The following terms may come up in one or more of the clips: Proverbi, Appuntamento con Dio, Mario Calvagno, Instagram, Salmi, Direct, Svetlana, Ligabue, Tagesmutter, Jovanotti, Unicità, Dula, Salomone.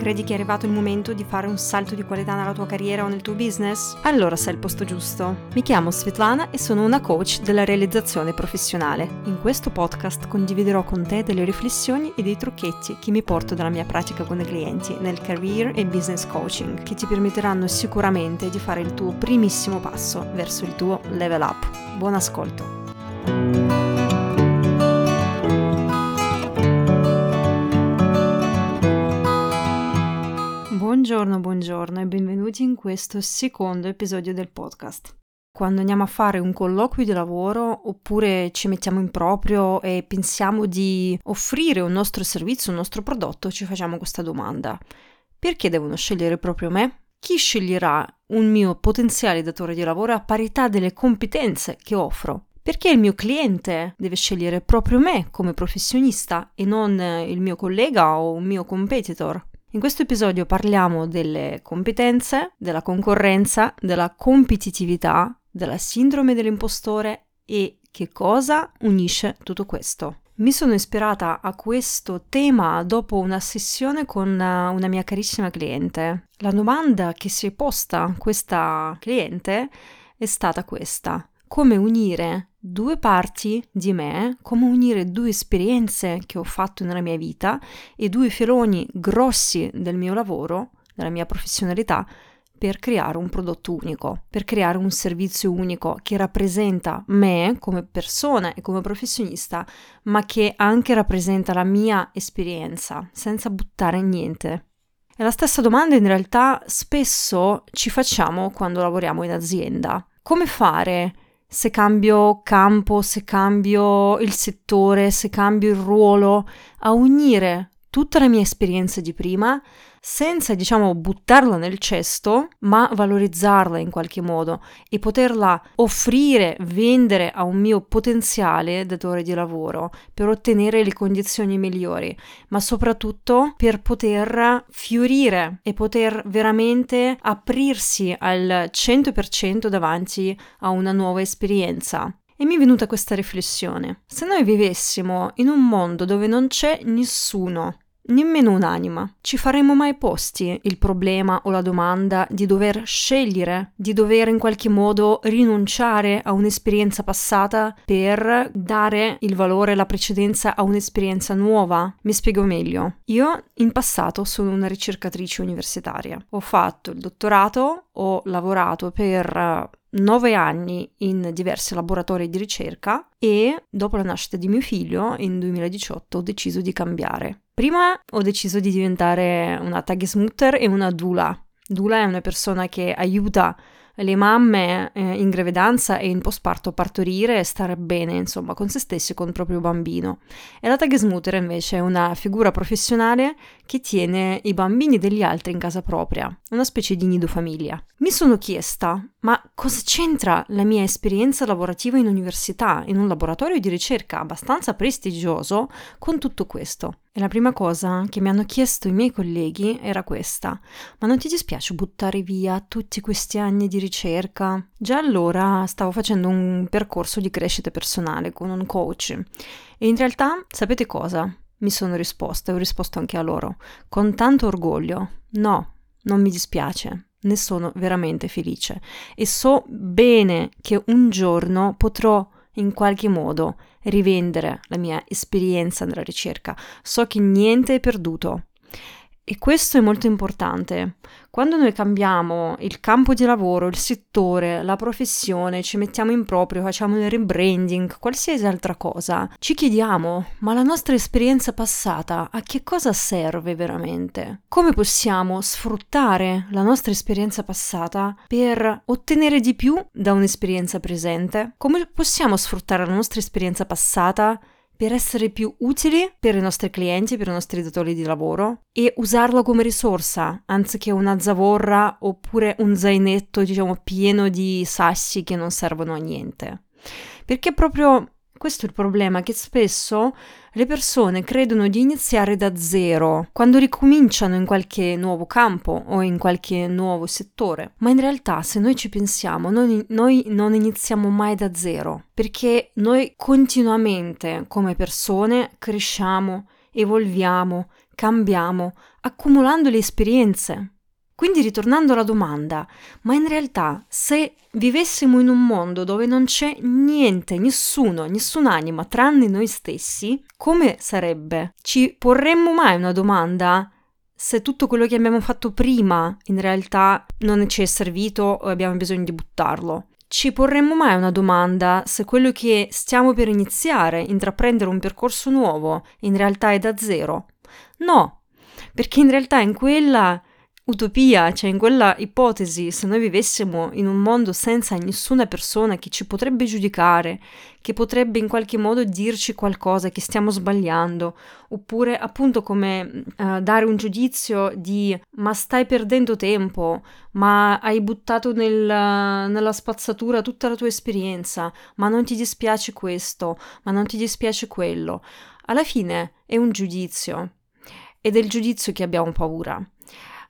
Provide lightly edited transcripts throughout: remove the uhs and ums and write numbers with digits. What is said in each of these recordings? Credi che è arrivato il momento di fare un salto di qualità nella tua carriera o nel tuo business? Allora sei al posto giusto. Mi chiamo Svetlana e sono una coach della realizzazione professionale. In questo podcast condividerò con te delle riflessioni e dei trucchetti che mi porto dalla mia pratica con i clienti nel career e business coaching, che ti permetteranno sicuramente di fare il tuo primissimo passo verso il tuo level up. Buon ascolto! Buongiorno e benvenuti in questo secondo episodio del podcast. Quando andiamo a fare un colloquio di lavoro oppure ci mettiamo in proprio e pensiamo di offrire un nostro servizio, un nostro prodotto, ci facciamo questa domanda: perché devono scegliere proprio me? Chi sceglierà un mio potenziale datore di lavoro a parità delle competenze che offro? Perché il mio cliente deve scegliere proprio me come professionista e non il mio collega o un mio competitor? In questo episodio parliamo delle competenze, della concorrenza, della competitività, della sindrome dell'impostore e che cosa unisce tutto questo. Mi sono ispirata a questo tema dopo una sessione con una mia carissima cliente. La domanda che si è posta questa cliente è stata questa: come unire due parti di me, come unire due esperienze che ho fatto nella mia vita e due filoni grossi del mio lavoro, della mia professionalità, per creare un prodotto unico, per creare un servizio unico che rappresenta me come persona e come professionista, ma che anche rappresenta la mia esperienza, senza buttare niente. E la stessa domanda in realtà spesso ci facciamo quando lavoriamo in azienda. Come fare se cambio campo, se cambio il settore, se cambio il ruolo, a unire tutta la mia esperienza di prima senza, buttarla nel cesto, ma valorizzarla in qualche modo e poterla offrire, vendere a un mio potenziale datore di lavoro per ottenere le condizioni migliori, ma soprattutto per poter fiorire e poter veramente aprirsi al 100% davanti a una nuova esperienza. E mi è venuta questa riflessione: se noi vivessimo in un mondo dove non c'è nessuno, nemmeno un'anima, ci faremmo mai posti il problema o la domanda di dover scegliere, di dover in qualche modo rinunciare a un'esperienza passata per dare il valore, la precedenza a un'esperienza nuova? Mi spiego meglio. Io in passato sono una ricercatrice universitaria. Ho fatto il dottorato, ho lavorato per 9 anni in diversi laboratori di ricerca e dopo la nascita di mio figlio in 2018 ho deciso di cambiare. Prima ho deciso di diventare una Tagesmutter e una Dula. Dula è una persona che aiuta le mamme in gravidanza e in postparto a partorire e stare bene, con se stessi e con il proprio bambino. E la Tagesmutter invece è una figura professionale che tiene i bambini degli altri in casa propria, una specie di nido famiglia. Mi sono chiesta: ma cosa c'entra la mia esperienza lavorativa in università, in un laboratorio di ricerca abbastanza prestigioso, con tutto questo? E la prima cosa che mi hanno chiesto i miei colleghi era questa: ma non ti dispiace buttare via tutti questi anni di ricerca? Già allora stavo facendo un percorso di crescita personale con un coach e in realtà, sapete cosa? Mi sono risposta e ho risposto anche a loro con tanto orgoglio: no, non mi dispiace. Ne sono veramente felice e so bene che un giorno potrò in qualche modo rivendere la mia esperienza nella ricerca. So che niente è perduto e questo è molto importante. Quando noi cambiamo il campo di lavoro, il settore, la professione, ci mettiamo in proprio, facciamo il rebranding, qualsiasi altra cosa, ci chiediamo: ma la nostra esperienza passata a che cosa serve veramente? Come possiamo sfruttare la nostra esperienza passata per ottenere di più da un'esperienza presente? Come possiamo sfruttare la nostra esperienza passata per essere più utili per i nostri clienti, per i nostri datori di lavoro, e usarlo come risorsa anziché una zavorra oppure un zainetto, pieno di sassi che non servono a niente? Perché proprio questo è il problema, che spesso le persone credono di iniziare da zero quando ricominciano in qualche nuovo campo o in qualche nuovo settore, ma in realtà, se noi ci pensiamo, noi non iniziamo mai da zero, perché noi continuamente come persone cresciamo, evolviamo, cambiamo, accumulando le esperienze. Quindi ritornando alla domanda, ma in realtà se vivessimo in un mondo dove non c'è niente, nessuno, nessun'anima tranne noi stessi, come sarebbe? Ci porremmo mai una domanda se tutto quello che abbiamo fatto prima in realtà non ci è servito o abbiamo bisogno di buttarlo? Ci porremmo mai una domanda se quello che stiamo per iniziare, intraprendere un percorso nuovo, in realtà è da zero? No, perché in realtà in quella utopia, cioè in quella ipotesi, se noi vivessimo in un mondo senza nessuna persona che ci potrebbe giudicare, che potrebbe in qualche modo dirci qualcosa che stiamo sbagliando, oppure appunto come dare un giudizio di ma stai perdendo tempo, ma hai buttato nella spazzatura tutta la tua esperienza, ma non ti dispiace questo, ma non ti dispiace quello, alla fine è un giudizio ed è il giudizio che abbiamo paura.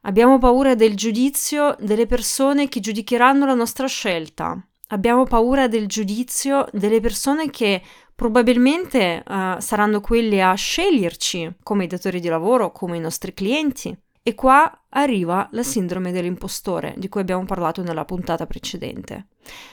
Abbiamo paura del giudizio delle persone che giudicheranno la nostra scelta. Abbiamo paura del giudizio delle persone che probabilmente saranno quelle a sceglierci come datori di lavoro, come i nostri clienti. E qua arriva la sindrome dell'impostore, di cui abbiamo parlato nella puntata precedente.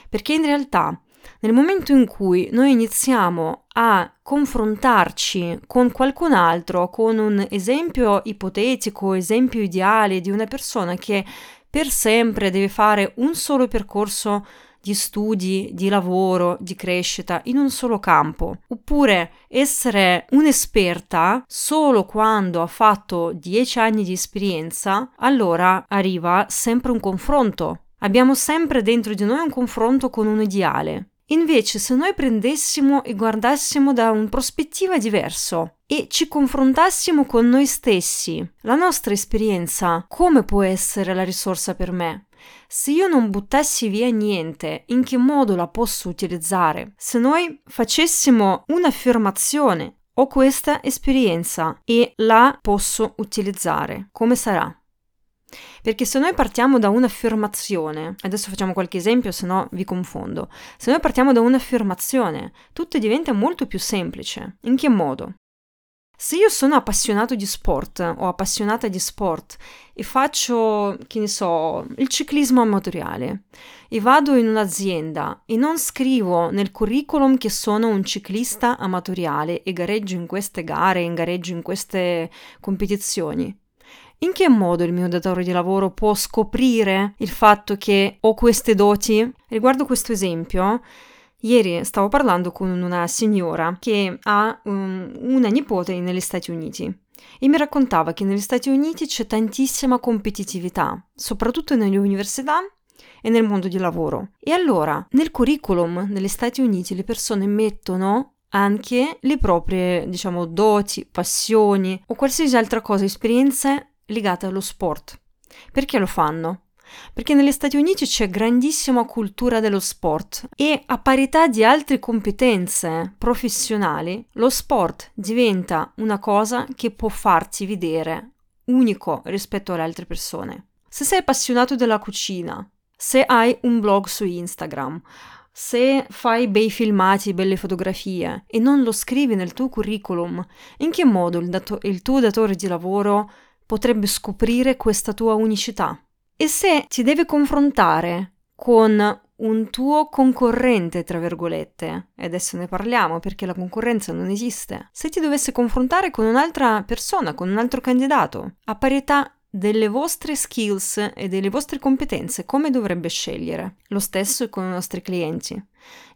Perché in realtà, nel momento in cui noi iniziamo a confrontarci con qualcun altro, con un esempio ipotetico, esempio ideale di una persona che per sempre deve fare un solo percorso di studi, di lavoro, di crescita in un solo campo, oppure essere un'esperta solo quando ha fatto 10 anni di esperienza, allora arriva sempre un confronto. Abbiamo sempre dentro di noi un confronto con un ideale. Invece, se noi prendessimo e guardassimo da una prospettiva diversa e ci confrontassimo con noi stessi, la nostra esperienza, come può essere la risorsa per me? Se io non buttassi via niente, in che modo la posso utilizzare? Se noi facessimo un'affermazione, ho questa esperienza e la posso utilizzare, come sarà? Perché se noi partiamo da un'affermazione, adesso facciamo qualche esempio, se no vi confondo. Se noi partiamo da un'affermazione, tutto diventa molto più semplice. In che modo? Se io sono appassionato di sport o appassionata di sport e faccio, che ne so, il ciclismo amatoriale e vado in un'azienda e non scrivo nel curriculum che sono un ciclista amatoriale e gareggio in queste gare, e gareggio in queste competizioni, in che modo il mio datore di lavoro può scoprire il fatto che ho queste doti? Riguardo questo esempio, ieri stavo parlando con una signora che ha una nipote negli Stati Uniti e mi raccontava che negli Stati Uniti c'è tantissima competitività, soprattutto nelle università e nel mondo di lavoro. E allora, nel curriculum negli Stati Uniti le persone mettono anche le proprie, diciamo, doti, passioni o qualsiasi altra cosa, esperienze legate allo sport. Perché lo fanno? Perché negli Stati Uniti c'è grandissima cultura dello sport e a parità di altre competenze professionali, lo sport diventa una cosa che può farti vedere unico rispetto alle altre persone. Se sei appassionato della cucina, se hai un blog su Instagram, se fai bei filmati, belle fotografie e non lo scrivi nel tuo curriculum, in che modo il tuo datore di lavoro potrebbe scoprire questa tua unicità? E se ti deve confrontare con un tuo concorrente, tra virgolette, e adesso ne parliamo perché la concorrenza non esiste, se ti dovesse confrontare con un'altra persona, con un altro candidato, a parità delle vostre skills e delle vostre competenze, come dovrebbe scegliere? Lo stesso con i nostri clienti.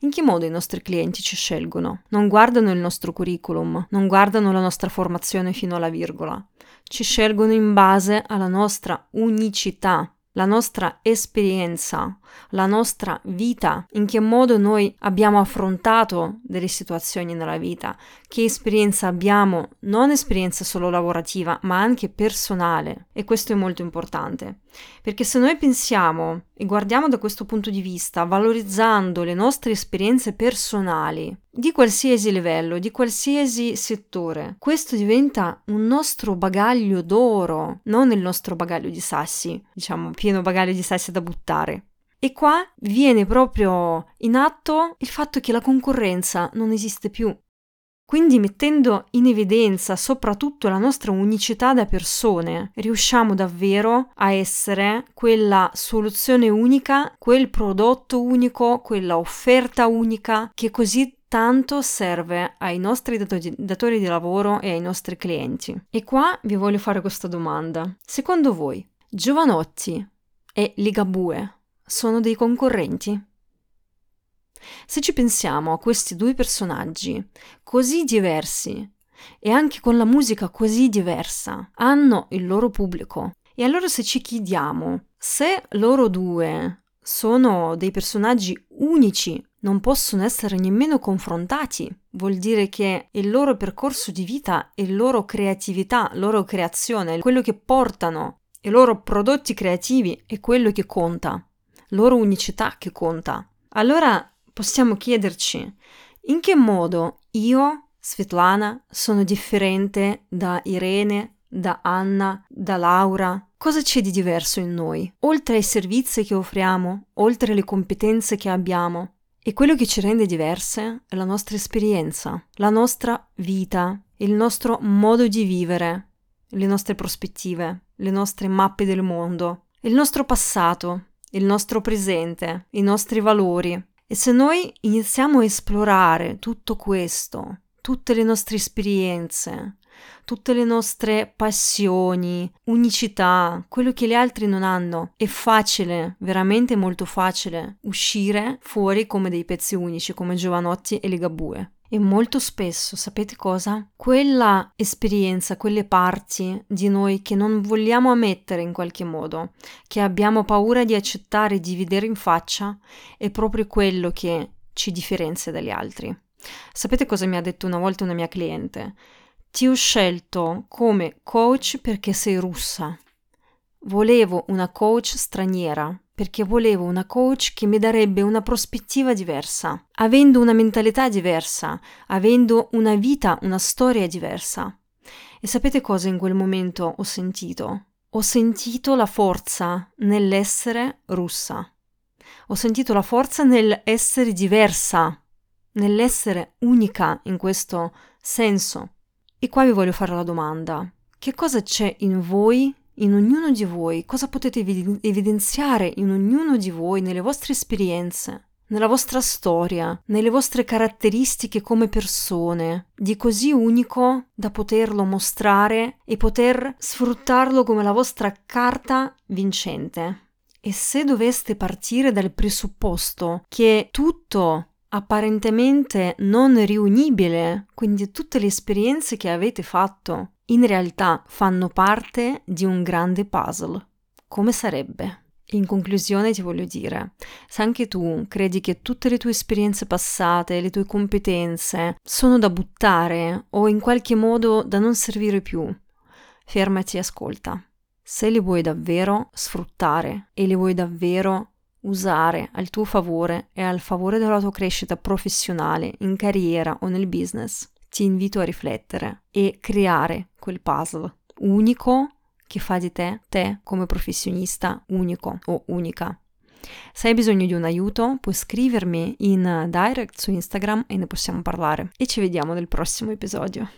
In che modo i nostri clienti ci scelgono? Non guardano il nostro curriculum, non guardano la nostra formazione fino alla virgola. Ci scelgono in base alla nostra unicità, la nostra esperienza, la nostra vita, in che modo noi abbiamo affrontato delle situazioni nella vita, che esperienza abbiamo, non esperienza solo lavorativa, ma anche personale. E questo è molto importante, perché se noi pensiamo e guardiamo da questo punto di vista, valorizzando le nostre esperienze personali, di qualsiasi livello, di qualsiasi settore, questo diventa un nostro bagaglio d'oro, non il nostro bagaglio di sassi, diciamo, pieno bagaglio di sassi da buttare. E qua viene proprio in atto il fatto che la concorrenza non esiste più. Quindi mettendo in evidenza soprattutto la nostra unicità da persone, riusciamo davvero a essere quella soluzione unica, quel prodotto unico, quella offerta unica che così tanto serve ai nostri datori di lavoro e ai nostri clienti. E qua vi voglio fare questa domanda. Secondo voi, Jovanotti e Ligabue sono dei concorrenti? Se ci pensiamo a questi due personaggi così diversi e anche con la musica così diversa, hanno il loro pubblico. E allora se ci chiediamo se loro due sono dei personaggi unici, non possono essere nemmeno confrontati, vuol dire che il loro percorso di vita e la loro creatività, la loro creazione, quello che portano, i loro prodotti creativi è quello che conta, la loro unicità che conta. Allora possiamo chiederci in che modo io, Svetlana, sono differente da Irene, da Anna, da Laura. Cosa c'è di diverso in noi? Oltre ai servizi che offriamo, oltre alle competenze che abbiamo. E quello che ci rende diverse è la nostra esperienza, la nostra vita, il nostro modo di vivere, le nostre prospettive, le nostre mappe del mondo, il nostro passato, il nostro presente, i nostri valori. E se noi iniziamo a esplorare tutto questo, tutte le nostre esperienze, tutte le nostre passioni, unicità, quello che gli altri non hanno, è facile, veramente molto facile, uscire fuori come dei pezzi unici, come Jovanotti e Ligabue. E molto spesso, sapete cosa? Quella esperienza, quelle parti di noi che non vogliamo ammettere in qualche modo, che abbiamo paura di accettare, di vedere in faccia, è proprio quello che ci differenzia dagli altri. Sapete cosa mi ha detto una volta una mia cliente? Ti ho scelto come coach perché sei russa. Volevo una coach straniera, perché volevo una coach che mi darebbe una prospettiva diversa, avendo una mentalità diversa, avendo una vita, una storia diversa. E sapete cosa in quel momento ho sentito? Ho sentito la forza nell'essere russa. Ho sentito la forza nell'essere diversa, nell'essere unica in questo senso. E qua vi voglio fare la domanda. Che cosa c'è in voi? In ognuno di voi, cosa potete evidenziare in ognuno di voi, nelle vostre esperienze, nella vostra storia, nelle vostre caratteristiche come persone, di così unico da poterlo mostrare e poter sfruttarlo come la vostra carta vincente. E se doveste partire dal presupposto che tutto apparentemente non riunibile, quindi tutte le esperienze che avete fatto, in realtà fanno parte di un grande puzzle. Come sarebbe? In conclusione ti voglio dire, se anche tu credi che tutte le tue esperienze passate, le tue competenze sono da buttare o in qualche modo da non servire più, fermati e ascolta. Se le vuoi davvero sfruttare e le vuoi davvero usare al tuo favore e al favore della tua crescita professionale, in carriera o nel business, ti invito a riflettere e creare quel puzzle unico che fa di te come professionista unico o unica. Se hai bisogno di un aiuto, puoi scrivermi in direct su Instagram e ne possiamo parlare. E ci vediamo nel prossimo episodio.